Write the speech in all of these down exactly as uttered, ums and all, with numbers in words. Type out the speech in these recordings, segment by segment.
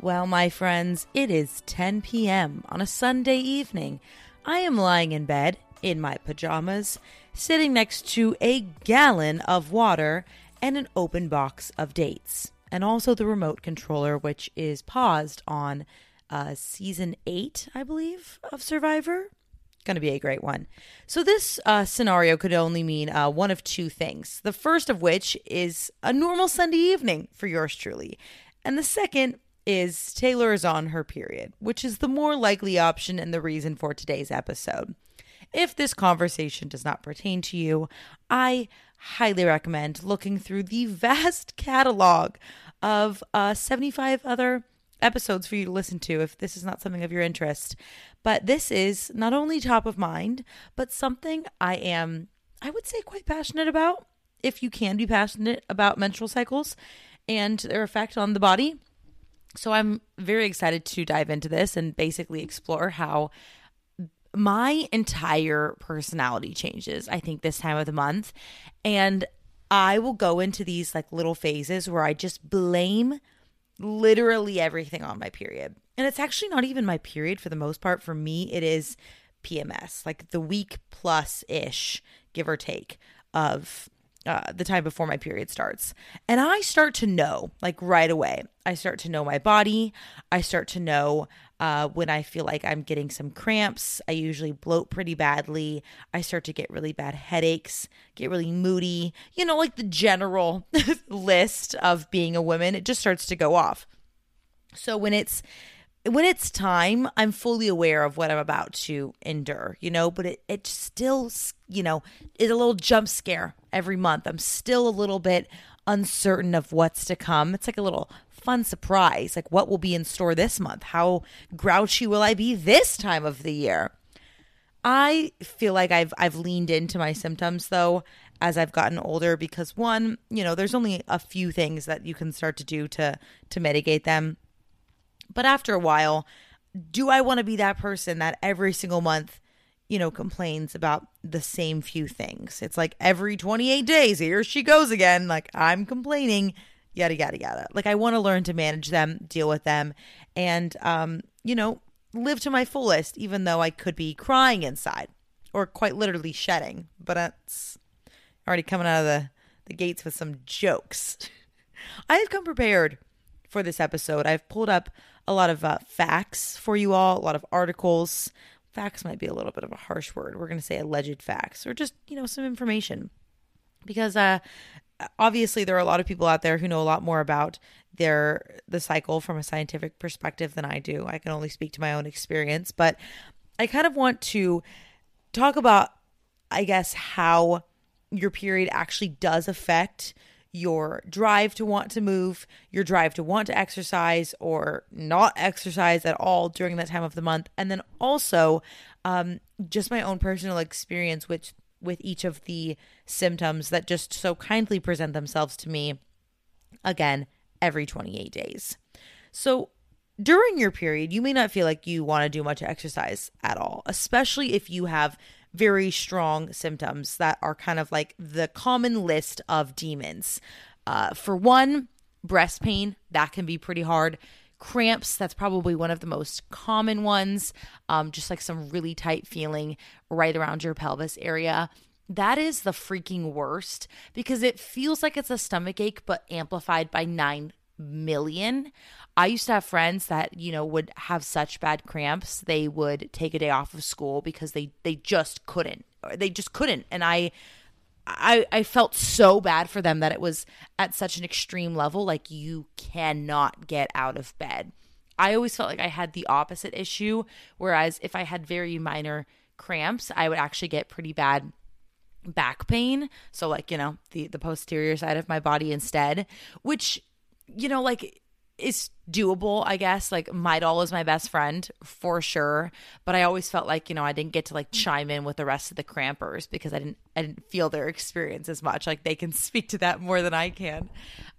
Well, my friends, it is ten p.m. on a Sunday evening. I am lying in bed, in my pajamas, sitting next to a gallon of water and an open box of dates. And also the remote controller, which is paused on uh, season eight, I believe, of Survivor. Going to be a great one. So this uh, scenario could only mean uh, one of two things. The first of which is a normal Sunday evening for yours truly. And the second is Taylor is on her period, which is the more likely option and the reason for today's episode. If this conversation does not pertain to you, I highly recommend looking through the vast catalog of uh, seventy-five other episodes for you to listen to if this is not something of your interest. But this is not only top of mind, but something I am, I would say, quite passionate about, if you can be passionate about menstrual cycles and their effect on the body. So I'm very excited to dive into this and basically explore how my entire personality changes, I think, this time of the month. And I will go into these like little phases where I just blame literally everything on my period. And it's actually not even my period for the most part. For me, it is P M S, like the week plus-ish, give or take, of Uh, the time before my period starts. And I start to know, like right away, I start to know my body. I start to know uh, when I feel like I'm getting some cramps. I usually bloat pretty badly. I start to get really bad headaches, get really moody. You know, like the general list of being a woman, it just starts to go off. So when it's When it's time, I'm fully aware of what I'm about to endure, you know, but it, it still, you know, is a little jump scare every month. I'm still a little bit uncertain of what's to come. It's like a little fun surprise, like what will be in store this month? How grouchy will I be this time of the year? I feel like I've I've leaned into my symptoms, though, as I've gotten older, because one, you know, there's only a few things that you can start to do to to mitigate them. But after a while, do I want to be that person that every single month, you know, complains about the same few things? It's like every twenty-eight days, here she goes again. Like, I'm complaining, yada, yada, yada. Like, I want to learn to manage them, deal with them, and, um, you know, live to my fullest, even though I could be crying inside or quite literally shedding. But that's already coming out of the, the gates with some jokes. I have come prepared for this episode. I've pulled up a lot of uh, facts for you all, a lot of articles. Facts might be a little bit of a harsh word. We're going to say alleged facts, or just, you know, some information. Because uh, obviously there are a lot of people out there who know a lot more about their the cycle from a scientific perspective than I do. I can only speak to my own experience. But I kind of want to talk about, I guess, how your period actually does affect your drive to want to move, your drive to want to exercise or not exercise at all during that time of the month. And then also um, just my own personal experience with, with each of the symptoms that just so kindly present themselves to me, again, every twenty-eight days. So during your period, you may not feel like you want to do much exercise at all, especially if you have very strong symptoms that are kind of like the common list of demons. Uh, for one, breast pain, that can be pretty hard. Cramps, that's probably one of the most common ones. Um, just like some really tight feeling right around your pelvis area. That is the freaking worst, because it feels like it's a stomach ache, but amplified by nine million. I used to have friends that, you know, would have such bad cramps, they would take a day off of school because they, they just couldn't, or they just couldn't. And I, I, I felt so bad for them that it was at such an extreme level. Like, you cannot get out of bed. I always felt like I had the opposite issue. Whereas if I had very minor cramps, I would actually get pretty bad back pain. So like, you know, the, the posterior side of my body instead, which, you know, like is doable, I guess. Like Midol is my best friend for sure. But I always felt like, you know, I didn't get to like chime in with the rest of the crampers because I didn't, I didn't feel their experience as much. Like they can speak to that more than I can.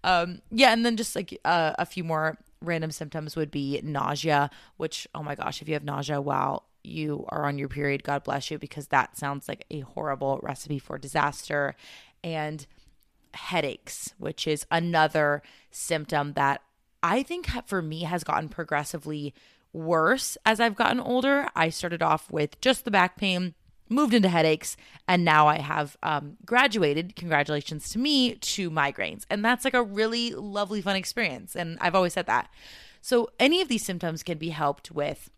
Um, yeah. And then just like uh, a few more random symptoms would be nausea, which, oh my gosh, if you have nausea while you are on your period, God bless you, because that sounds like a horrible recipe for disaster. And headaches, which is another symptom that I think for me has gotten progressively worse as I've gotten older. I started off with just the back pain, moved into headaches, and now I have um, graduated, congratulations to me, to migraines. And that's like a really lovely, fun experience. And I've always said that. So any of these symptoms can be helped with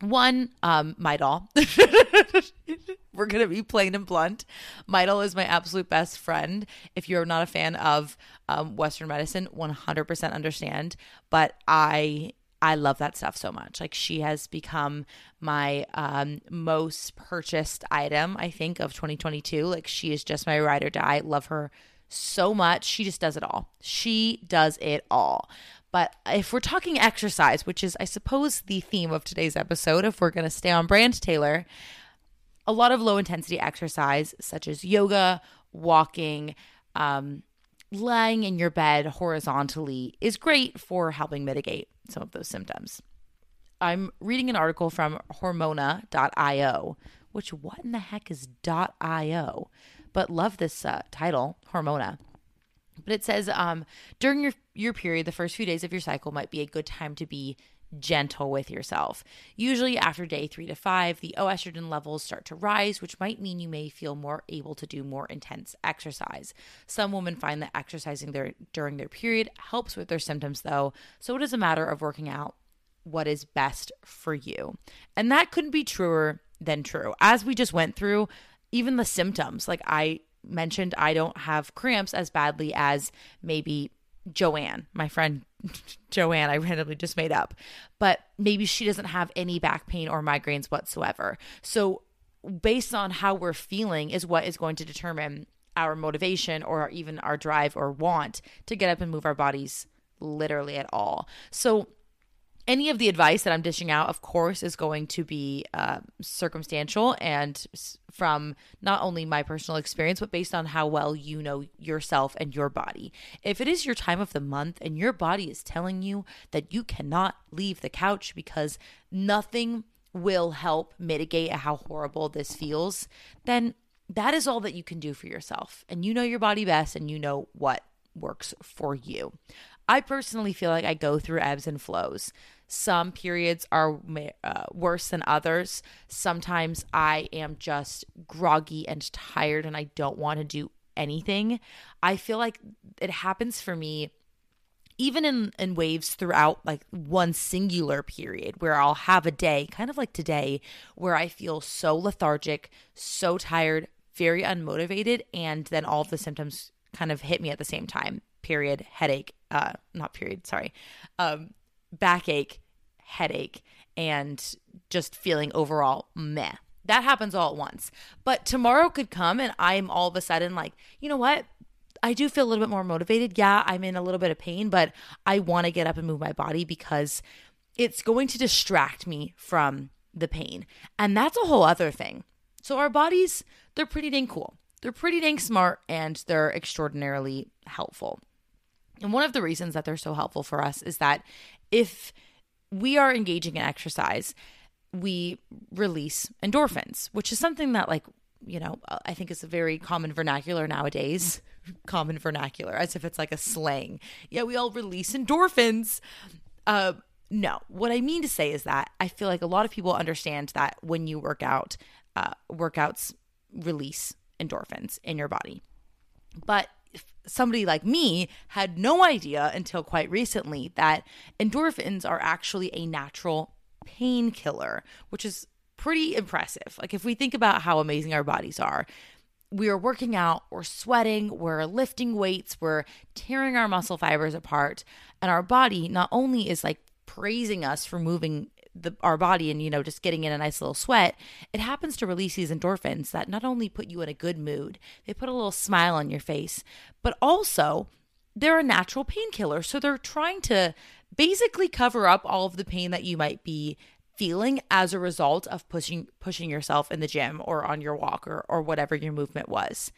One, um, Midol. We're going to be plain and blunt. Midol is my absolute best friend. If you're not a fan of um, Western medicine, one hundred percent understand. But I I love that stuff so much. Like she has become my um, most purchased item, I think, of twenty twenty-two. Like she is just my ride or die. Love her so much. She just does it all. She does it all. But if we're talking exercise, which is, I suppose, the theme of today's episode, if we're going to stay on brand, Taylor, a lot of low-intensity exercise such as yoga, walking, um, lying in your bed horizontally is great for helping mitigate some of those symptoms. I'm reading an article from hormona dot io, which what in the heck is .io? But love this uh, title, Hormona. But it says um, during your, your period, the first few days of your cycle might be a good time to be gentle with yourself. Usually after day three to five, the estrogen levels start to rise, which might mean you may feel more able to do more intense exercise. Some women find that exercising their, during their period helps with their symptoms, though. So it is a matter of working out what is best for you. And that couldn't be truer than true. As we just went through, even the symptoms, like I mentioned, I don't have cramps as badly as maybe Joanne, my friend Joanne, I randomly just made up, but maybe she doesn't have any back pain or migraines whatsoever. So based on how we're feeling is what is going to determine our motivation or even our drive or want to get up and move our bodies literally at all. So any of the advice that I'm dishing out, of course, is going to be uh, circumstantial and from not only my personal experience, but based on how well you know yourself and your body. If it is your time of the month and your body is telling you that you cannot leave the couch because nothing will help mitigate how horrible this feels, then that is all that you can do for yourself. And you know your body best and you know what works for you. I personally feel like I go through ebbs and flows. Some periods are uh, worse than others. Sometimes I am just groggy and tired and I don't want to do anything. I feel like it happens for me even in, in waves throughout like one singular period where I'll have a day, kind of like today, where I feel so lethargic, so tired, very unmotivated, and then all of the symptoms kind of hit me at the same time. Period, headache, uh, not period, sorry, um, backache, headache, and just feeling overall meh. That happens all at once. But tomorrow could come and I'm all of a sudden like, you know what? I do feel a little bit more motivated. Yeah, I'm in a little bit of pain, but I want to get up and move my body because it's going to distract me from the pain. And that's a whole other thing. So our bodies, they're pretty dang cool. They're pretty dang smart and they're extraordinarily helpful. And one of the reasons that they're so helpful for us is that if we are engaging in exercise, we release endorphins, which is something that like, you know, I think is a very common vernacular nowadays, common vernacular, as if it's like a slang. Yeah, we all release endorphins. Uh, no, what I mean to say is that I feel like a lot of people understand that when you work out, uh, workouts release endorphins in your body. But somebody like me had no idea until quite recently that endorphins are actually a natural painkiller, which is pretty impressive. Like if we think about how amazing our bodies are, we are working out, we're sweating, we're lifting weights, we're tearing our muscle fibers apart, and our body not only is like praising us for moving the, our body and, you know, just getting in a nice little sweat, it happens to release these endorphins that not only put you in a good mood, they put a little smile on your face, but also they're a natural painkiller. So they're trying to basically cover up all of the pain that you might be feeling as a result of pushing pushing yourself in the gym or on your walk or, or whatever your movement was.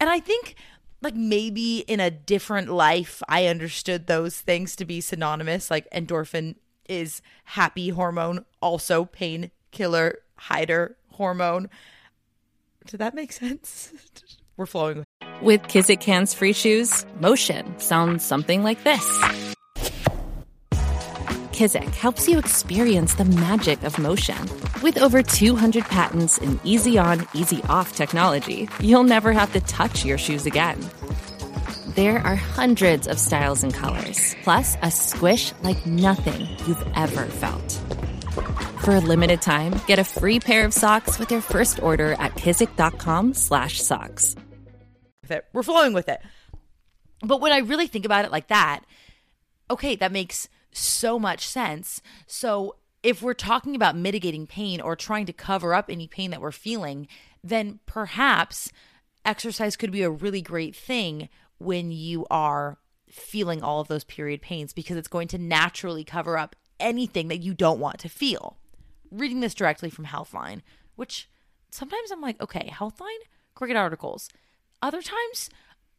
And I think, like, maybe in a different life, I understood those things to be synonymous. Like, endorphin is happy hormone, also painkiller, hider hormone. Did that make sense? We're flowing. With Kizik Hands Free Shoes, motion sounds something like this. Kizik helps you experience the magic of motion. With over two hundred patents and easy-on, easy-off technology, you'll never have to touch your shoes again. There are hundreds of styles and colors, plus a squish like nothing you've ever felt. For a limited time, get a free pair of socks with your first order at kizik.com slash socks. We're flowing with it. But when I really think about it like that, okay, that makes so much sense. So if we're talking about mitigating pain or trying to cover up any pain that we're feeling, then perhaps exercise could be a really great thing when you are feeling all of those period pains, because it's going to naturally cover up anything that you don't want to feel. Reading this directly from Healthline, which sometimes I'm like, okay, Healthline, great articles. Other times,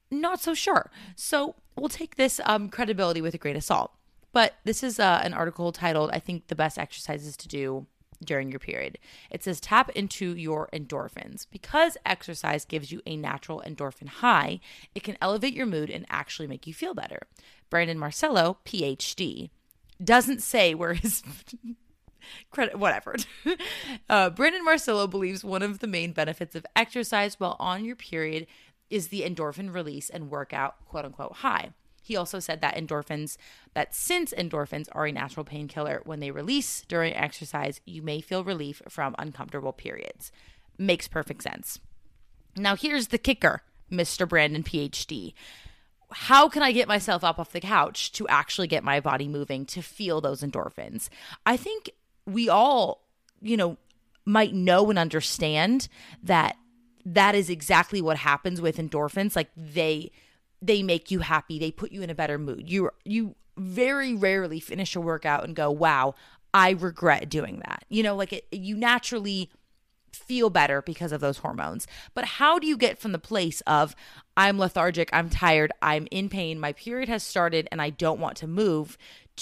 not so sure. So we'll take this um, credibility with a grain of salt. But this is uh, an article titled, I think the best exercises to do during your period. It says, tap into your endorphins. Because exercise gives you a natural endorphin high, it can elevate your mood and actually make you feel better. Brandon Marcello, P H D, doesn't say where his credit, whatever. uh, Brandon Marcello believes one of the main benefits of exercise while on your period is the endorphin release and workout, quote unquote, high. He also said that endorphins, that since endorphins are a natural painkiller, when they release during exercise, you may feel relief from uncomfortable periods. Makes perfect sense. Now, here's the kicker, Mister Brandon, P H D. How can I get myself up off the couch to actually get my body moving to feel those endorphins? I think we all, you know, might know and understand that that is exactly what happens with endorphins. Like, they... they make you happy. They put you in a better mood. You you very rarely finish a workout and go, wow, I regret doing that. You know, like it, you naturally feel better because of those hormones. But how do you get from the place of I'm lethargic, I'm tired, I'm in pain, my period has started and I don't want to move,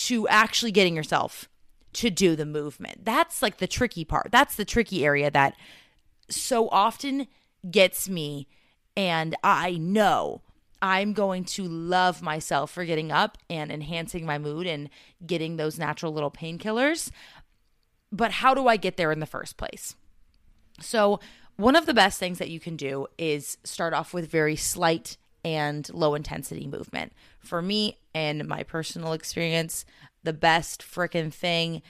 to actually getting yourself to do the movement? That's like the tricky part. That's the tricky area that so often gets me, and I know I'm going to love myself for getting up and enhancing my mood and getting those natural little painkillers. But how do I get there in the first place? So one of the best things that you can do is start off with very slight and low intensity movement. For me and my personal experience, the best freaking thing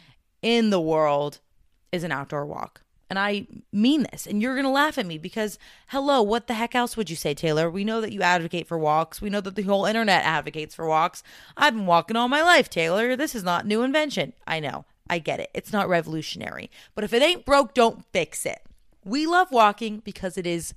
in the world is an outdoor walk. And I mean this, and you're going to laugh at me because, hello, what the heck else would you say, Taylor? We know that you advocate for walks. We know that the whole internet advocates for walks. I've been walking all my life, Taylor. This is not new invention. I know. I get it. It's not revolutionary. But if it ain't broke, don't fix it. We love walking because it is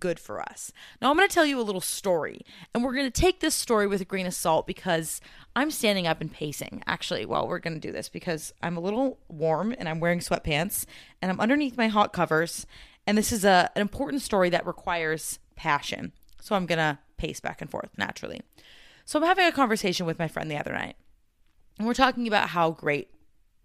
good for us. Now, I'm going to tell you a little story, and we're going to take this story with a grain of salt because I'm standing up and pacing. Actually, well, we're going to do this because I'm a little warm and I'm wearing sweatpants and I'm underneath my hot covers, and this is a, an important story that requires passion. So I'm going to pace back and forth naturally. So I'm having a conversation with my friend the other night, and we're talking about how great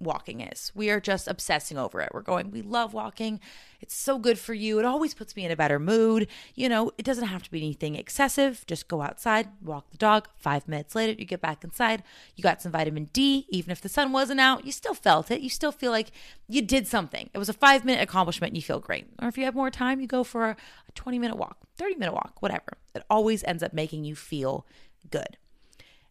walking is. We are just obsessing over it. We're going, we love walking. It's so good for you. It always puts me in a better mood. You know, it doesn't have to be anything excessive. Just go outside, walk the dog. Five minutes later, you get back inside. You got some vitamin D. Even if the sun wasn't out, you still felt it. You still feel like you did something. It was a five minute accomplishment and you feel great. Or if you have more time, you go for a twenty minute walk, thirty minute walk, whatever. It always ends up making you feel good.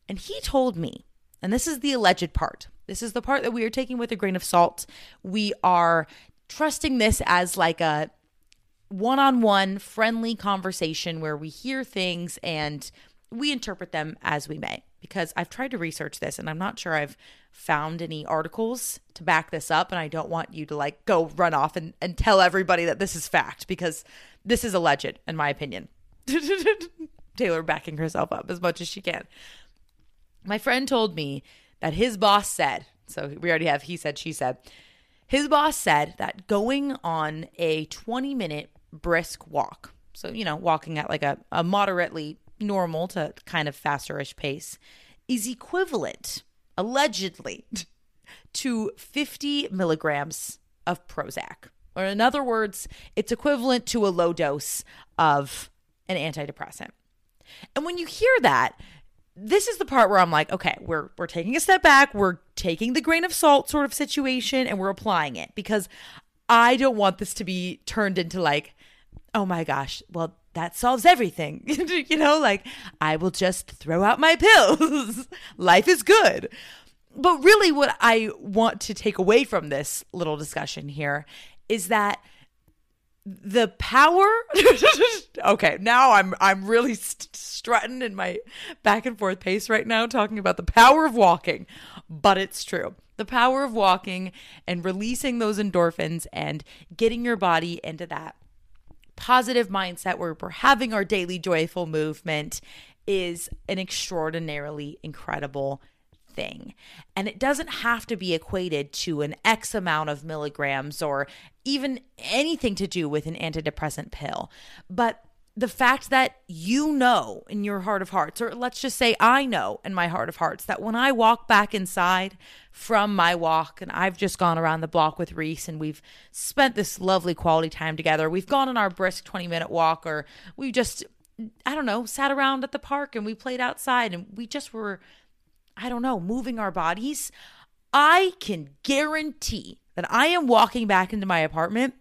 And he told me, and this is the alleged part, this is the part that we are taking with a grain of salt. We are trusting this as like a one-on-one friendly conversation where we hear things and we interpret them as we may, because I've tried to research this and I'm not sure I've found any articles to back this up, and I don't want you to like go run off and, and tell everybody that this is fact, because this is alleged, in my opinion. Taylor backing herself up as much as she can. My friend told me that his boss said, so we already have he said, she said, his boss said that going on a twenty minute brisk walk, so, you know, walking at like a, a moderately normal to kind of faster-ish pace, is equivalent, allegedly, to fifty milligrams of Prozac. Or in other words, it's equivalent to a low dose of an antidepressant. And when you hear that, this is the part where I'm like, okay, we're we're taking a step back. We're taking the grain of salt sort of situation and we're applying it, because I don't want this to be turned into like, oh my gosh, well, that solves everything. You know, like, I will just throw out my pills. Life is good. But really what I want to take away from this little discussion here is that the power. Okay, now I'm I'm really st- strutting in my back and forth pace right now, talking about the power of walking, but it's true. The power of walking and releasing those endorphins and getting your body into that positive mindset where we're having our daily joyful movement is an extraordinarily incredible thing. And it doesn't have to be equated to an X amount of milligrams or even anything to do with an antidepressant pill. But the fact that you know in your heart of hearts, or let's just say I know in my heart of hearts, that when I walk back inside from my walk, and I've just gone around the block with Reese and we've spent this lovely quality time together, we've gone on our brisk twenty minute walk, or we just, I don't know, sat around at the park and we played outside and we just were, I don't know, moving our bodies, I can guarantee that I am walking back into my apartment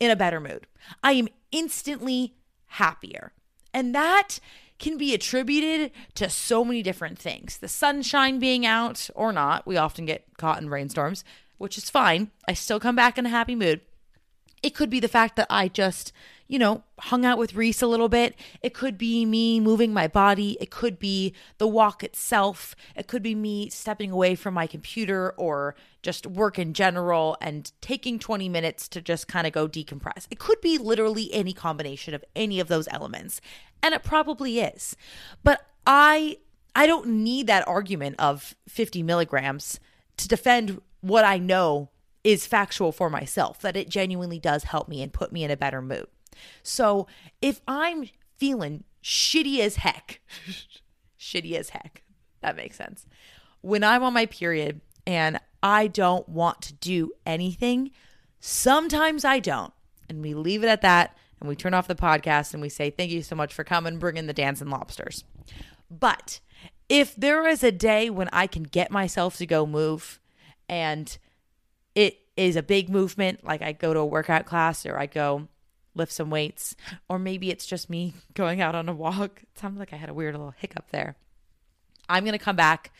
in a better mood. I am instantly happier. And that can be attributed to so many different things. The sunshine being out or not. We often get caught in rainstorms, which is fine. I still come back in a happy mood. It could be the fact that I just, you know, hung out with Reese a little bit. It could be me moving my body. It could be the walk itself. It could be me stepping away from my computer or just work in general and taking twenty minutes to just kind of go decompress. It could be literally any combination of any of those elements. And it probably is. But I, I don't need that argument of fifty milligrams to defend what I know is factual for myself, that it genuinely does help me and put me in a better mood. So if I'm feeling shitty as heck, shitty as heck, that makes sense. When I'm on my period and I don't want to do anything, sometimes I don't. And we leave it at that and we turn off the podcast and we say, thank you so much for coming, bring in the dancing lobsters. But if there is a day when I can get myself to go move, and it is a big movement, like I go to a workout class or I go lift some weights, or maybe it's just me going out on a walk. It sounded like I had a weird little hiccup there. I'm going to come back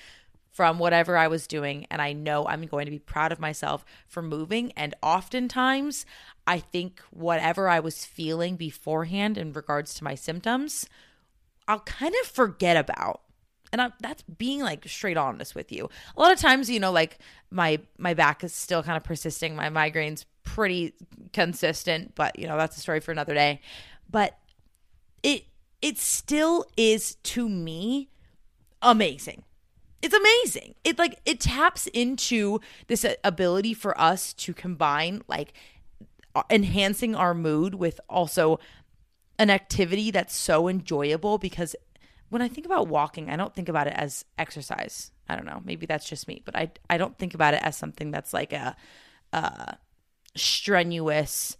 from whatever I was doing, and I know I'm going to be proud of myself for moving. And oftentimes, I think whatever I was feeling beforehand in regards to my symptoms, I'll kind of forget about. And I'm, that's being like straight honest with you. A lot of times, you know, like my my back is still kind of persisting. My migraine's pretty consistent, but you know, that's a story for another day. But it it still is, to me, amazing. It's amazing. It like it taps into this ability for us to combine like enhancing our mood with also an activity that's so enjoyable, because when I think about walking, I don't think about it as exercise. I don't know. Maybe that's just me, but I, I don't think about it as something that's like a, a strenuous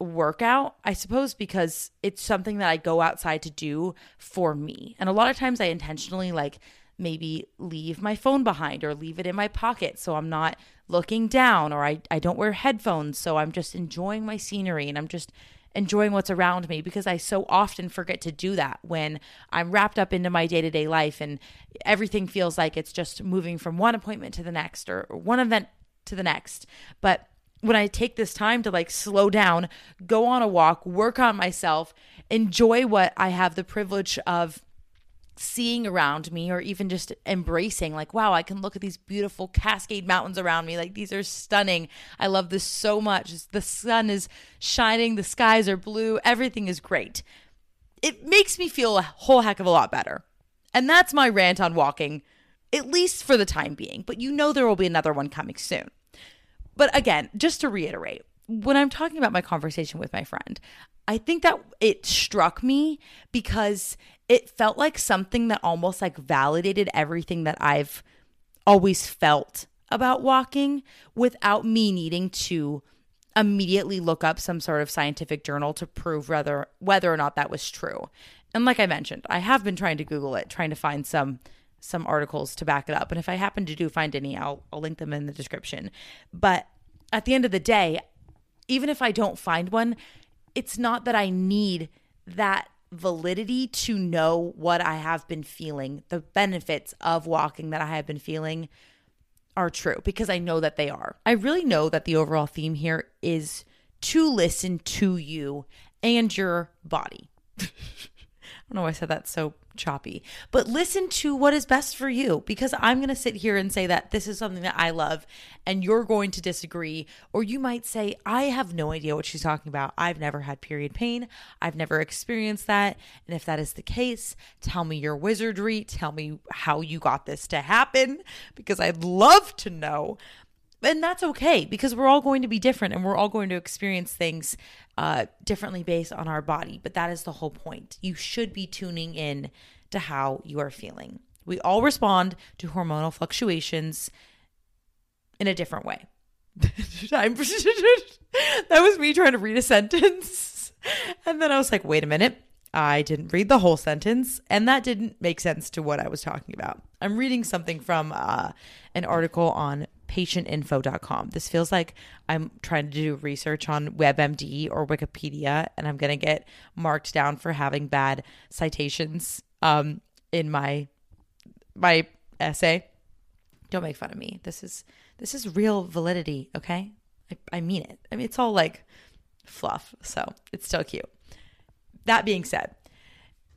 workout, I suppose, because it's something that I go outside to do for me. And a lot of times I intentionally like maybe leave my phone behind or leave it in my pocket so I'm not looking down, or I, I don't wear headphones, so I'm just enjoying my scenery and I'm just enjoying what's around me, because I so often forget to do that when I'm wrapped up into my day-to-day life and everything feels like it's just moving from one appointment to the next or one event to the next. But when I take this time to like slow down, go on a walk, work on myself, enjoy what I have the privilege of seeing around me, or even just embracing, like, wow, I can look at these beautiful Cascade mountains around me. Like, these are stunning. I love this so much. The sun is shining. The skies are blue. Everything is great. It makes me feel a whole heck of a lot better. And that's my rant on walking, at least for the time being. But you know there will be another one coming soon. But again, just to reiterate, when I'm talking about my conversation with my friend, I think that it struck me because it felt like something that almost like validated everything that I've always felt about walking without me needing to immediately look up some sort of scientific journal to prove whether, whether or not that was true. And like I mentioned, I have been trying to Google it, trying to find some some articles to back it up. And if I happen to do find any, I'll, I'll link them in the description. But at the end of the day, even if I don't find one, it's not that I need that validity to know what I have been feeling. The benefits of walking that I have been feeling are true because I know that they are. I really know that the overall theme here is to listen to you and your body. I don't know why I said that so choppy, but listen to what is best for you, because I'm going to sit here and say that this is something that I love and you're going to disagree, or you might say, I have no idea what she's talking about. I've never had period pain. I've never experienced that. And if that is the case, tell me your wizardry. Tell me how you got this to happen, because I'd love to know. And that's okay, because we're all going to be different and we're all going to experience things uh, differently based on our body. But that is the whole point. You should be tuning in to how you are feeling. We all respond to hormonal fluctuations in a different way. That was me trying to read a sentence. And then I was like, wait a minute. I didn't read the whole sentence, and that didn't make sense to what I was talking about. I'm reading something from uh, an article on patient info dot com. This feels like I'm trying to do research on WebMD or Wikipedia, and I'm going to get marked down for having bad citations um, in my my essay. Don't make fun of me. This is this is real validity, okay? I, I mean it. I mean, it's all like fluff, so it's still cute. That being said,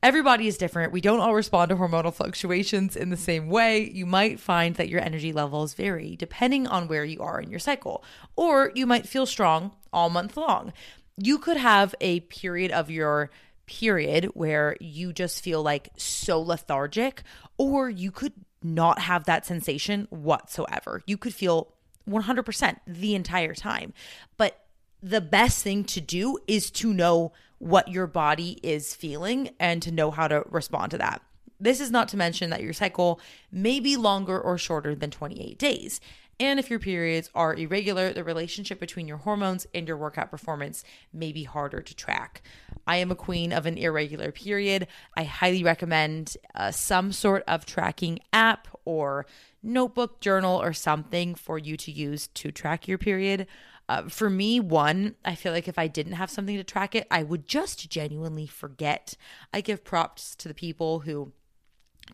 everybody is different. We don't all respond to hormonal fluctuations in the same way. You might find that your energy levels vary depending on where you are in your cycle, or you might feel strong all month long. You could have a period of your period where you just feel like so lethargic, or you could not have that sensation whatsoever. You could feel one hundred percent the entire time. But the best thing to do is to know what your body is feeling and to know how to respond to that. This is not to mention that your cycle may be longer or shorter than twenty-eight days. And if your periods are irregular, the relationship between your hormones and your workout performance may be harder to track. I am a queen of an irregular period. I highly recommend uh, some sort of tracking app or notebook, journal, or something for you to use to track your period. Uh, for me, one, I feel like if I didn't have something to track it, I would just genuinely forget. I give props to the people who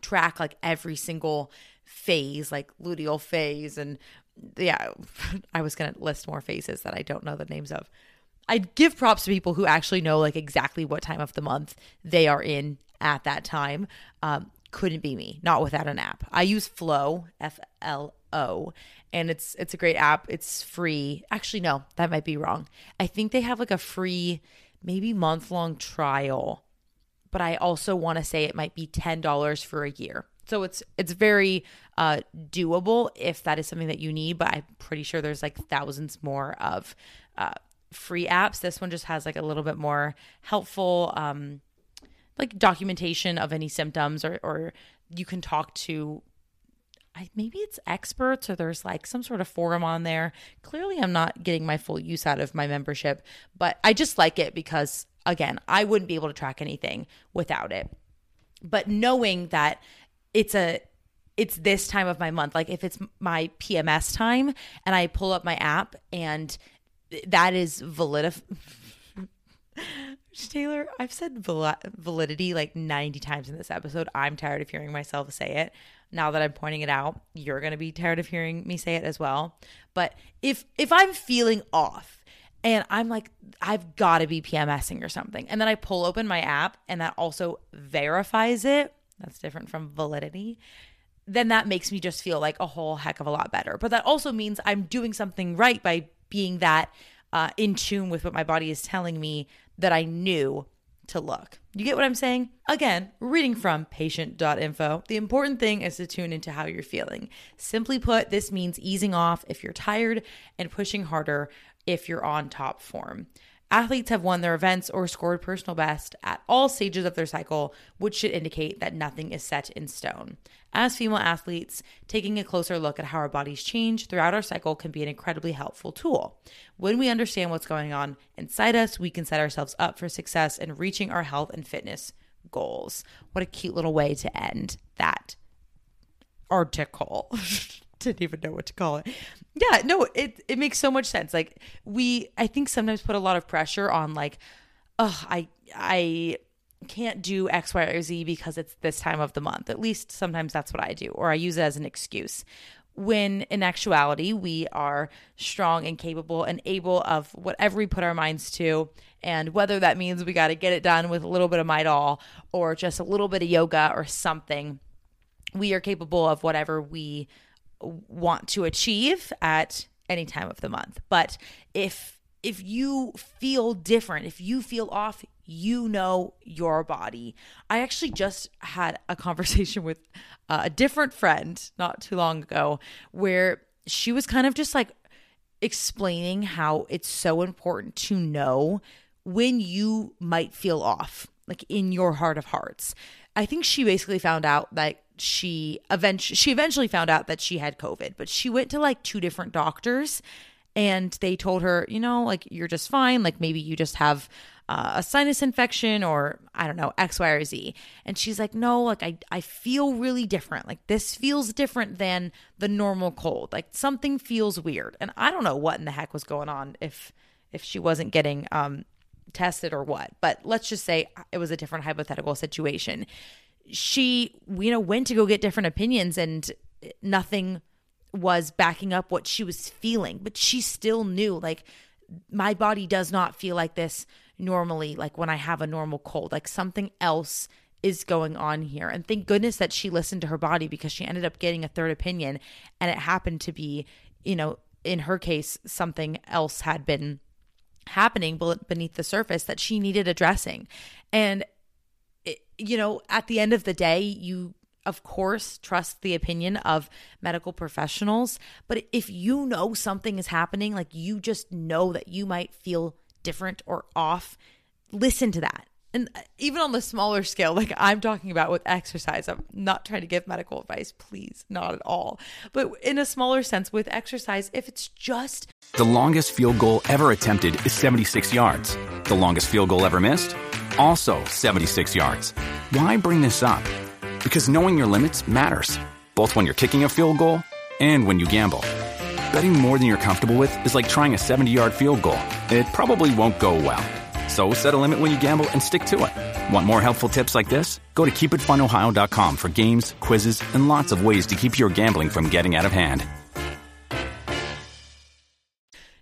track like every single phase, like luteal phase. And yeah, I was going to list more phases that I don't know the names of. I give props to people who actually know like exactly what time of the month they are in at that time. Um, couldn't be me, not without an app. I use Flow, F L O. Oh, and it's it's a great app. It's free. Actually, no, that might be wrong. I think they have like a free, maybe month-long trial, but I also want to say it might be ten dollars for a year. So it's it's very uh, doable if that is something that you need, but I'm pretty sure there's like thousands more of uh, free apps. This one just has like a little bit more helpful um, like documentation of any symptoms, or, or you can talk to maybe it's experts, or there's like some sort of forum on there. Clearly, I'm not getting my full use out of my membership, but I just like it because, again, I wouldn't be able to track anything without it. But knowing that it's a it's this time of my month, like if it's my P M S time and I pull up my app and that is valid. Taylor, I've said val- validity like ninety times in this episode. I'm tired of hearing myself say it. Now that I'm pointing it out, you're going to be tired of hearing me say it as well. But if if I'm feeling off and I'm like, I've got to be PMSing or something, and then I pull open my app and that also verifies it, that's different from validity, then that makes me just feel like a whole heck of a lot better. But that also means I'm doing something right by being that uh, in tune with what my body is telling me that I knew to look. You get what I'm saying? Again, reading from patient dot info, the important thing is to tune into how you're feeling. Simply put, this means easing off if you're tired and pushing harder if you're on top form. Athletes have won their events or scored personal best at all stages of their cycle, which should indicate that nothing is set in stone. As female athletes, taking a closer look at how our bodies change throughout our cycle can be an incredibly helpful tool. When we understand what's going on inside us, we can set ourselves up for success in reaching our health and fitness goals. What a cute little way to end that article. Didn't even know what to call it. Yeah, no, it it makes so much sense. Like we, I think sometimes put a lot of pressure on like, oh, I I can't do X, Y, or Z because it's this time of the month. At least sometimes that's what I do, or I use it as an excuse. When in actuality, we are strong and capable and able of whatever we put our minds to. And whether that means we got to get it done with a little bit of Midol or just a little bit of yoga or something, we are capable of whatever we want to achieve at any time of the month. But if if you feel different, if you feel off, you know your body. I actually just had a conversation with uh, a different friend not too long ago where she was kind of just like explaining how it's so important to know when you might feel off, like in your heart of hearts. I think she basically found out like she eventually she eventually found out that she had COVID, but she went to like two different doctors and they told her, you know, like, you're just fine. Like, maybe you just have uh, a sinus infection or I don't know, X, Y, or Z. And she's like, no, like I, I feel really different. Like, this feels different than the normal cold. Like, something feels weird. And I don't know what in the heck was going on if, if she wasn't getting um, tested or what, but let's just say it was a different hypothetical situation. She, you know, went to go get different opinions and nothing was backing up what she was feeling, but she still knew, like, my body does not feel like this normally, like when I have a normal cold, like something else is going on here. And thank goodness that she listened to her body, because she ended up getting a third opinion and it happened to be, you know, in her case, something else had been happening beneath the surface that she needed addressing. And you know, at the end of the day, you, of course, trust the opinion of medical professionals. But if you know something is happening, like you just know that you might feel different or off, listen to that. And even on the smaller scale, like I'm talking about with exercise, I'm not trying to give medical advice, please, not at all. But in a smaller sense with exercise, if it's just... The longest field goal ever attempted is seventy-six yards. The longest field goal ever missed? Also seventy-six yards. Why bring this up? Because knowing your limits matters, both when you're kicking a field goal and when you gamble. Betting more than you're comfortable with is like trying a seventy-yard field goal. It probably won't go well. So set a limit when you gamble and stick to it. Want more helpful tips like this? Go to keep it fun ohio dot com for games, quizzes, and lots of ways to keep your gambling from getting out of hand.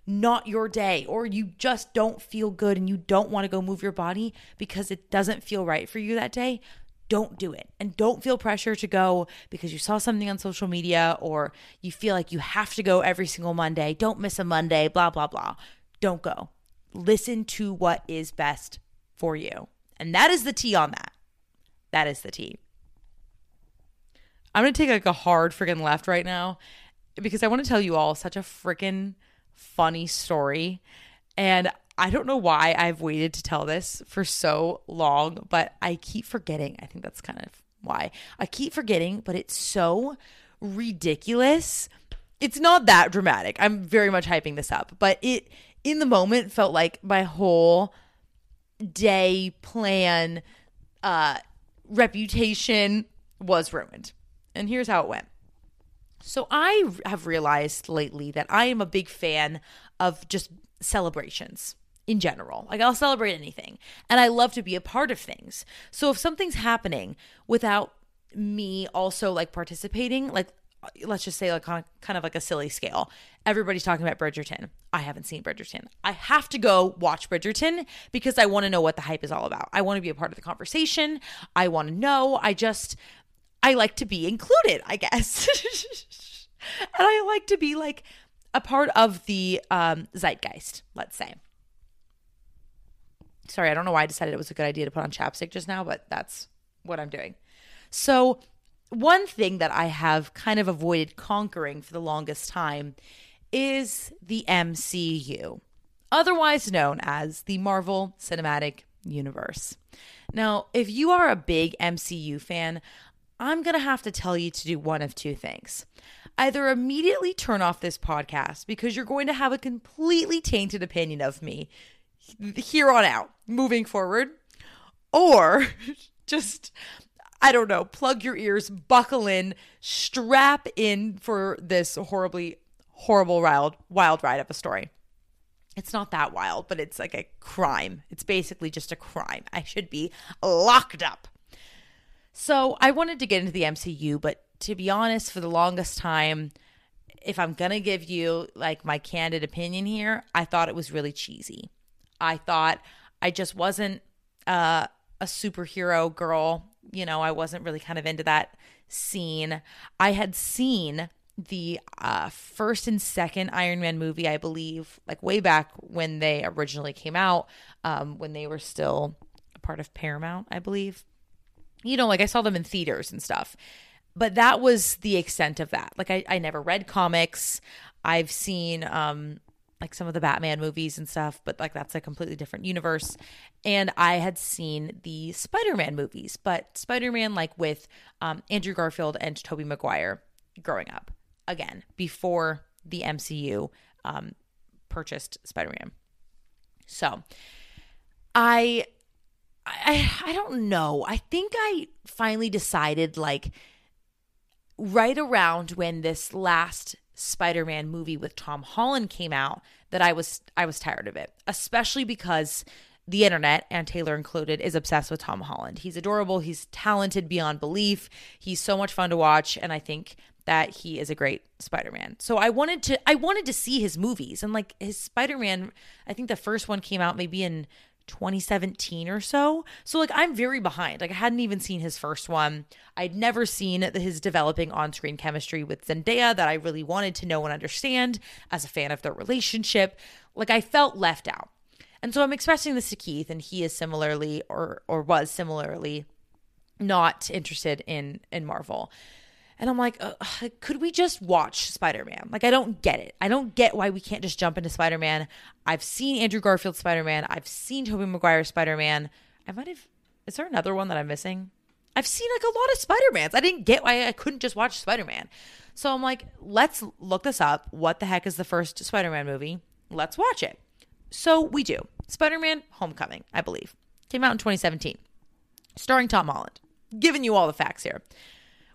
Not your day, or you just don't feel good and you don't want to go move your body because it doesn't feel right for you that day, don't do it. And don't feel pressure to go because you saw something on social media or you feel like you have to go every single Monday. Don't miss a Monday, blah, blah, blah. Don't go. Listen to what is best for you. And that is the tea on that. That is the tea. I'm going to take like a hard freaking left right now because I want to tell you all such a freaking funny story. And I don't know why I've waited to tell this for so long, but I keep forgetting. I think that's kind of why I keep forgetting, but it's so ridiculous. It's not that dramatic. I'm very much hyping this up, but it in the moment felt like my whole day plan, uh, reputation was ruined. And here's how it went. So I have realized lately that I am a big fan of just celebrations in general. Like, I'll celebrate anything and I love to be a part of things. So if something's happening without me also like participating, like let's just say like on a, kind of like a silly scale. Everybody's talking about Bridgerton. I haven't seen Bridgerton. I have to go watch Bridgerton because I want to know what the hype is all about. I want to be a part of the conversation. I want to know. I just, I like to be included, I guess. And I like to be like a part of the um, zeitgeist, let's say. Sorry, I don't know why I decided it was a good idea to put on chapstick just now, but that's what I'm doing. So one thing that I have kind of avoided conquering for the longest time is the M C U, otherwise known as the Marvel Cinematic Universe. Now, if you are a big M C U fan, I'm going to have to tell you to do one of two things. Either immediately turn off this podcast because you're going to have a completely tainted opinion of me here on out, moving forward, or just, I don't know, plug your ears, buckle in, strap in for this horribly, horrible, wild, wild ride of a story. It's not that wild, but it's like a crime. It's basically just a crime. I should be locked up. So I wanted to get into the M C U, but to be honest, for the longest time, if I'm going to give you like my candid opinion here, I thought it was really cheesy. I thought I just wasn't uh, a superhero girl. You know, I wasn't really kind of into that scene. I had seen the uh, first and second Iron Man movie, I believe, like way back when they originally came out, um, when they were still a part of Paramount, I believe. You know, like I saw them in theaters and stuff. But that was the extent of that. Like I, I never read comics. I've seen um, like some of the Batman movies and stuff, but like that's a completely different universe. And I had seen the Spider-Man movies, but Spider-Man like with um, Andrew Garfield and Tobey Maguire growing up. Again, before the M C U um, purchased Spider-Man. So I, I, I don't know. I think I finally decided like, right around when this last Spider-Man movie with Tom Holland came out, that I was I was tired of it, especially because the internet, and Taylor included, is obsessed with Tom Holland. He's adorable. He's talented beyond belief. He's so much fun to watch, and I think that he is a great Spider-Man. So I wanted to I wanted to see his movies, and like his Spider-Man, I think the first one came out maybe in twenty seventeen or so. So like I'm very behind. Like I hadn't even seen his first one. I'd never seen his developing on-screen chemistry with Zendaya that I really wanted to know and understand as a fan of their relationship. Like I felt left out. And so I'm expressing this to Keith, and he is similarly or or was similarly not interested in in Marvel. And I'm like, uh, could we just watch Spider-Man? Like, I don't get it. I don't get why we can't just jump into Spider-Man. I've seen Andrew Garfield's Spider-Man. I've seen Tobey Maguire's Spider-Man. I might have, is there another one that I'm missing? I've seen like a lot of Spider-Mans. I didn't get why I couldn't just watch Spider-Man. So I'm like, let's look this up. What the heck is the first Spider-Man movie? Let's watch it. So we do. Spider-Man Homecoming, I believe. Came out in twenty seventeen. Starring Tom Holland. Giving you all the facts here.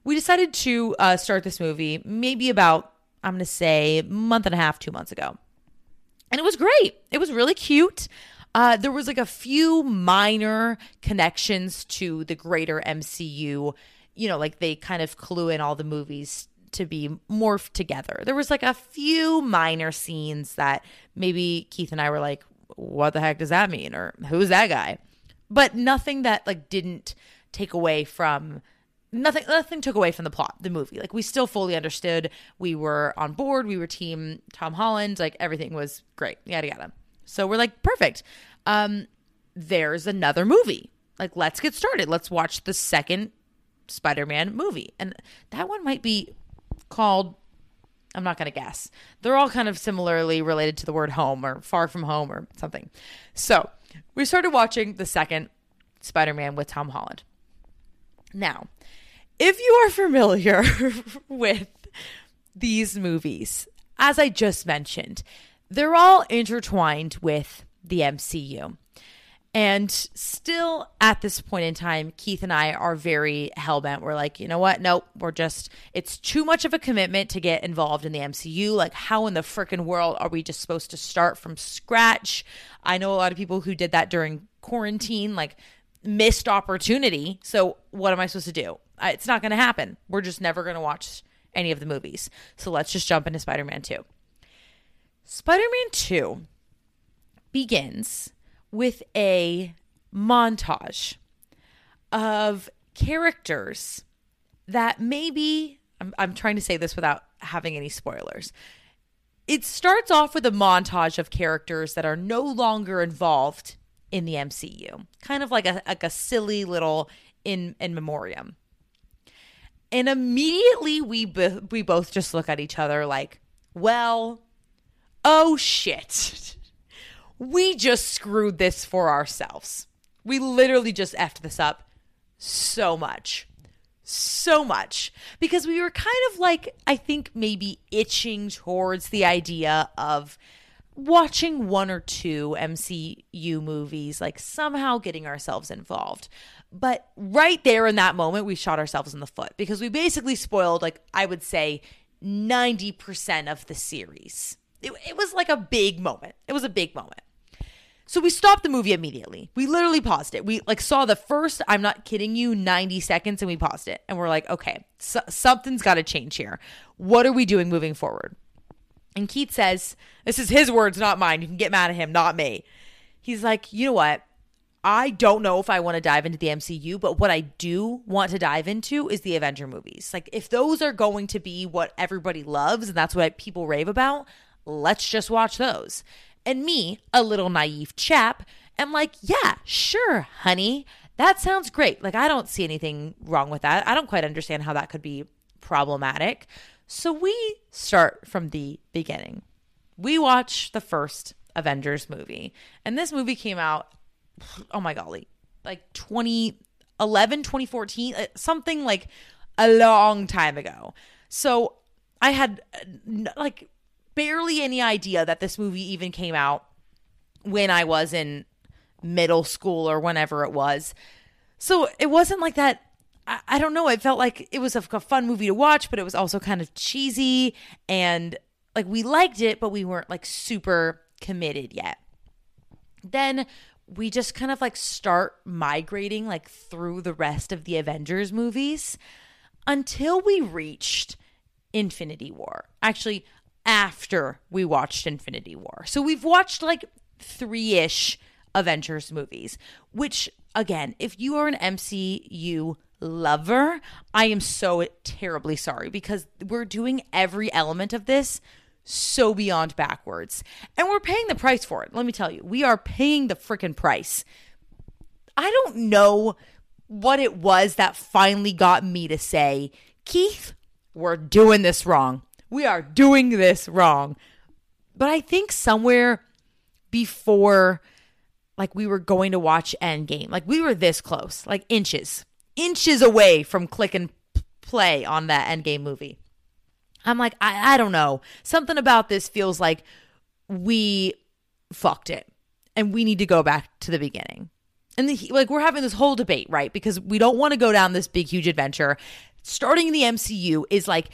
We decided to uh, start this movie maybe about, I'm going to say, a month and a half, two months ago. And it was great. It was really cute. Uh, there was like a few minor connections to the greater M C U. You know, like they kind of clue in all the movies to be morphed together. There was like a few minor scenes that maybe Keith and I were like, what the heck does that mean? Or who's that guy? But nothing that like didn't take away from... Nothing nothing took away from the plot, the movie. Like, we still fully understood. We were on board. We were team Tom Holland. Like, everything was great. Yada, yada. So we're like, perfect. Um, there's another movie. Like, let's get started. Let's watch the second Spider-Man movie. And that one might be called, I'm not going to guess. They're all kind of similarly related to the word home or far from home or something. So we started watching the second Spider-Man with Tom Holland. Now, if you are familiar with these movies, as I just mentioned, they're all intertwined with the M C U. And still at this point in time, Keith and I are very hellbent. We're like, you know what? Nope, we're just, it's too much of a commitment to get involved in the M C U. Like, how in the frickin' world are we just supposed to start from scratch? I know a lot of people who did that during quarantine, like, missed opportunity. So what am I supposed to do? It's not going to happen. We're just never going to watch any of the movies. So let's just jump into Spider-Man two. Spider-Man two begins with a montage of characters that maybe, I'm, I'm trying to say this without having any spoilers. It starts off with a montage of characters that are no longer involved in the M C U, kind of like a, like a silly little in, in memoriam. And immediately we, be, we both just look at each other like, well, oh shit. We just screwed this for ourselves. We literally just effed this up so much. So much. Because we were kind of like, I think maybe itching towards the idea of watching one or two M C U movies, like somehow getting ourselves involved. But right there in that moment, we shot ourselves in the foot because we basically spoiled, like, I would say ninety percent of the series. It, it was like a big moment. It was a big moment. So we stopped the movie immediately. We literally paused it. We like saw the first, I'm not kidding you, ninety seconds, and we paused it. And we're like, okay, so, something's got to change here. What are we doing moving forward? And Keith says, this is his words, not mine. You can get mad at him, not me. He's like, you know what? I don't know if I want to dive into the M C U, but what I do want to dive into is the Avenger movies. Like if those are going to be what everybody loves and that's what people rave about, let's just watch those. And me, a little naive chap, am like, yeah, sure, honey. That sounds great. Like, I don't see anything wrong with that. I don't quite understand how that could be problematic. So we start from the beginning. We watch the first Avengers movie. And this movie came out, oh my golly, like twenty eleven, twenty fourteen, something like a long time ago. So I had like barely any idea that this movie even came out when I was in middle school or whenever it was. So it wasn't like that. I, I don't know. It felt like it was a, a fun movie to watch, but it was also kind of cheesy. And like we liked it, but we weren't like super committed yet. Then we just kind of like start migrating like through the rest of the Avengers movies until we reached Infinity War. Actually, after we watched Infinity War. So we've watched like three-ish Avengers movies, which again, if you are an M C U lover, I am so terribly sorry because we're doing every element of this so beyond backwards. And we're paying the price for it. Let me tell you, we are paying the freaking price. I don't know what it was that finally got me to say, Keith, we're doing this wrong. We are doing this wrong. But I think somewhere before, like we were going to watch Endgame, like we were this close, like inches, inches away from click and play on that Endgame movie. I'm like, I, I don't know. Something about this feels like we fucked it and we need to go back to the beginning. And the, like we're having this whole debate, right? Because we don't want to go down this big, huge adventure. Starting the M C U is like,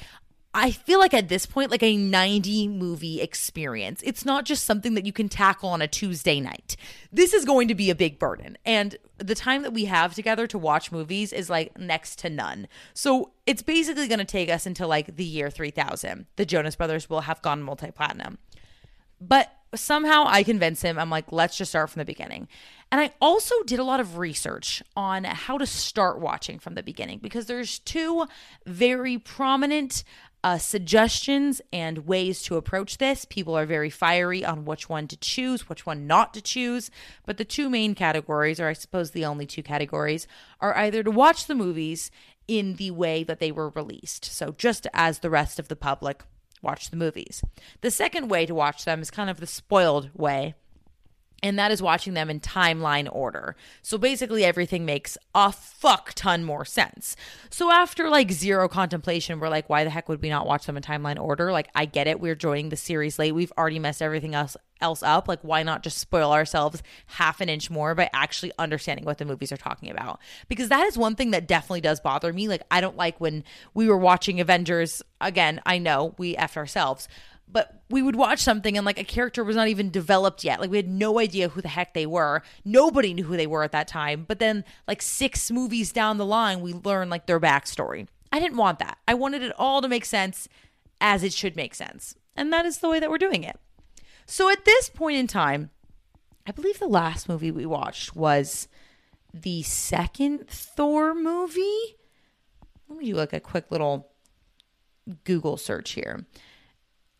I feel like at this point, like a ninety movie experience. It's not just something that you can tackle on a Tuesday night. This is going to be a big burden. And the time that we have together to watch movies is like next to none. So it's basically going to take us until like the year three thousand. The Jonas Brothers will have gone multi-platinum. But somehow I convince him. I'm like, let's just start from the beginning. And I also did a lot of research on how to start watching from the beginning because there's two very prominent Uh, suggestions and ways to approach this. People are very fiery on which one to choose, which one not to choose. But the two main categories, or I suppose the only two categories, are either to watch the movies in the way that they were released. So just as the rest of the public watch the movies. The second way to watch them is kind of the spoiled way. And that is watching them in timeline order. So basically everything makes a fuck ton more sense. So after like zero contemplation, we're like, why the heck would we not watch them in timeline order? Like, I get it. We're joining the series late. We've already messed everything else, else up. Like, why not just spoil ourselves half an inch more by actually understanding what the movies are talking about? Because that is one thing that definitely does bother me. Like, I don't like when we were watching Avengers. Again, I know we effed ourselves. But we would watch something and like a character was not even developed yet. Like we had no idea who the heck they were. Nobody knew who they were at that time. But then like six movies down the line, we learn like their backstory. I didn't want that. I wanted it all to make sense as it should make sense. And that is the way that we're doing it. So at this point in time, I believe the last movie we watched was the second Thor movie. Let me do like a quick little Google search here.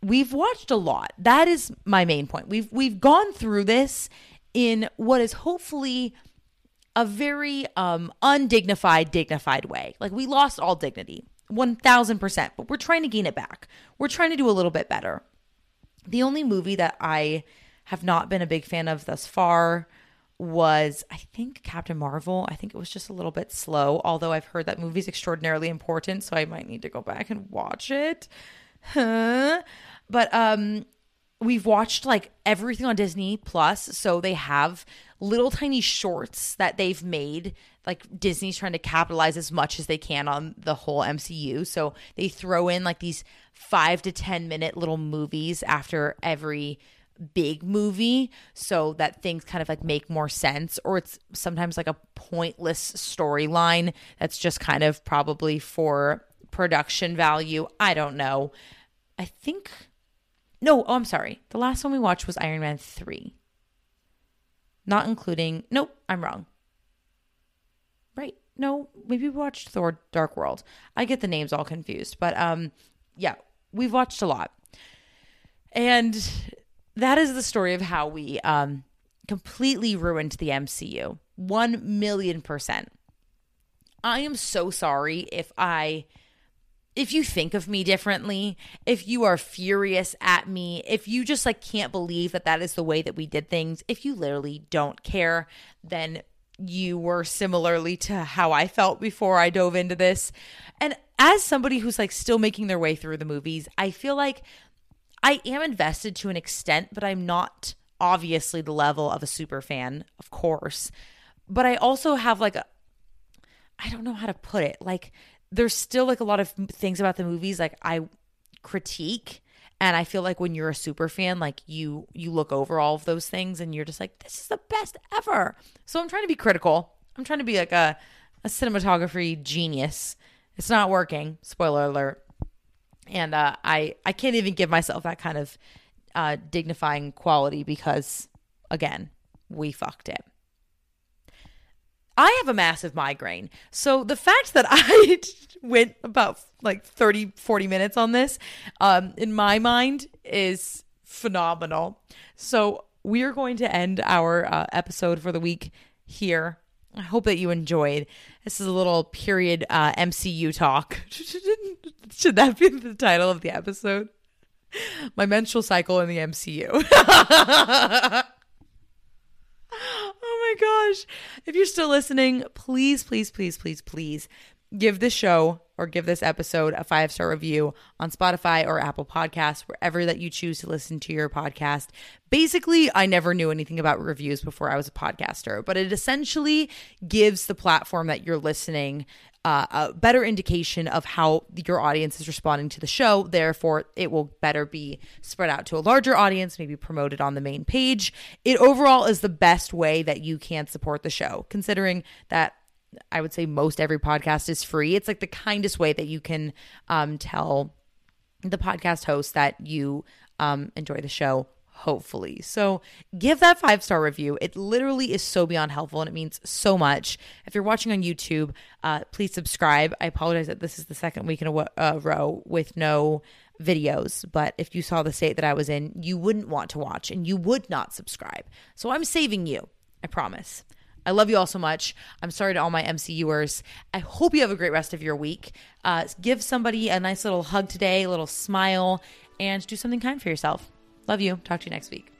We've watched a lot. That is my main point. We've we've gone through this in what is hopefully a very um, undignified, dignified way. Like, we lost all dignity, one thousand percent, but we're trying to gain it back. We're trying to do a little bit better. The only movie that I have not been a big fan of thus far was, I think, Captain Marvel. I think it was just a little bit slow, although I've heard that movie's extraordinarily important, so I might need to go back and watch it. Huh? But um, we've watched like everything on Disney Plus, so they have little tiny shorts that they've made. Like, Disney's trying to capitalize as much as they can on the whole M C U. So they throw in like these five to ten minute little movies after every big movie so that things kind of like make more sense. Or it's sometimes like a pointless storyline that's just kind of probably for production value. I don't know. I think, no, oh, I'm sorry. The last one we watched was Iron Man three. Not including, nope, I'm wrong. Right, no, maybe we watched Thor Dark World. I get the names all confused, but um, yeah, we've watched a lot. And that is the story of how we um, completely ruined the M C U, one million percent. I am so sorry if I... If you think of me differently, if you are furious at me, if you just like can't believe that that is the way that we did things, if you literally don't care, then you were similarly to how I felt before I dove into this. And as somebody who's like still making their way through the movies, I feel like I am invested to an extent, but I'm not obviously the level of a super fan, of course. But I also have like a, I don't know how to put it, like, there's still like a lot of things about the movies like I critique, and I feel like when you're a super fan, like you you look over all of those things and you're just like, this is the best ever. So I'm trying to be critical. I'm trying to be like a, a cinematography genius. It's not working. Spoiler alert. And uh, I, I can't even give myself that kind of uh, dignifying quality because, again, we fucked it. I have a massive migraine. So the fact that I went about like thirty, forty minutes on this, um, in my mind is phenomenal. So we are going to end our uh, episode for the week here. I hope that you enjoyed. This is a little period uh, M C U talk. Should that be the title of the episode? My menstrual cycle in the M C U. Oh my gosh. If you're still listening, please, please, please, please, please give this show or give this episode a five-star review on Spotify or Apple Podcasts, wherever that you choose to listen to your podcast. Basically, I never knew anything about reviews before I was a podcaster, but it essentially gives the platform that you're listening uh, a better indication of how your audience is responding to the show. Therefore, it will better be spread out to a larger audience, maybe promoted on the main page. It overall is the best way that you can support the show, considering that I would say most every podcast is free. It's like the kindest way that you can um, tell the podcast host that you um, enjoy the show, hopefully. So give that five-star review. It literally is so beyond helpful, and it means so much. If you're watching on YouTube, uh, please subscribe. I apologize that this is the second week in a w- uh, row with no videos, but if you saw the state that I was in, you wouldn't want to watch and you would not subscribe. So I'm saving you. I promise. I love you all so much. I'm sorry to all my MCUers. I hope you have a great rest of your week. Uh, give somebody a nice little hug today, a little smile, and do something kind for yourself. Love you. Talk to you next week.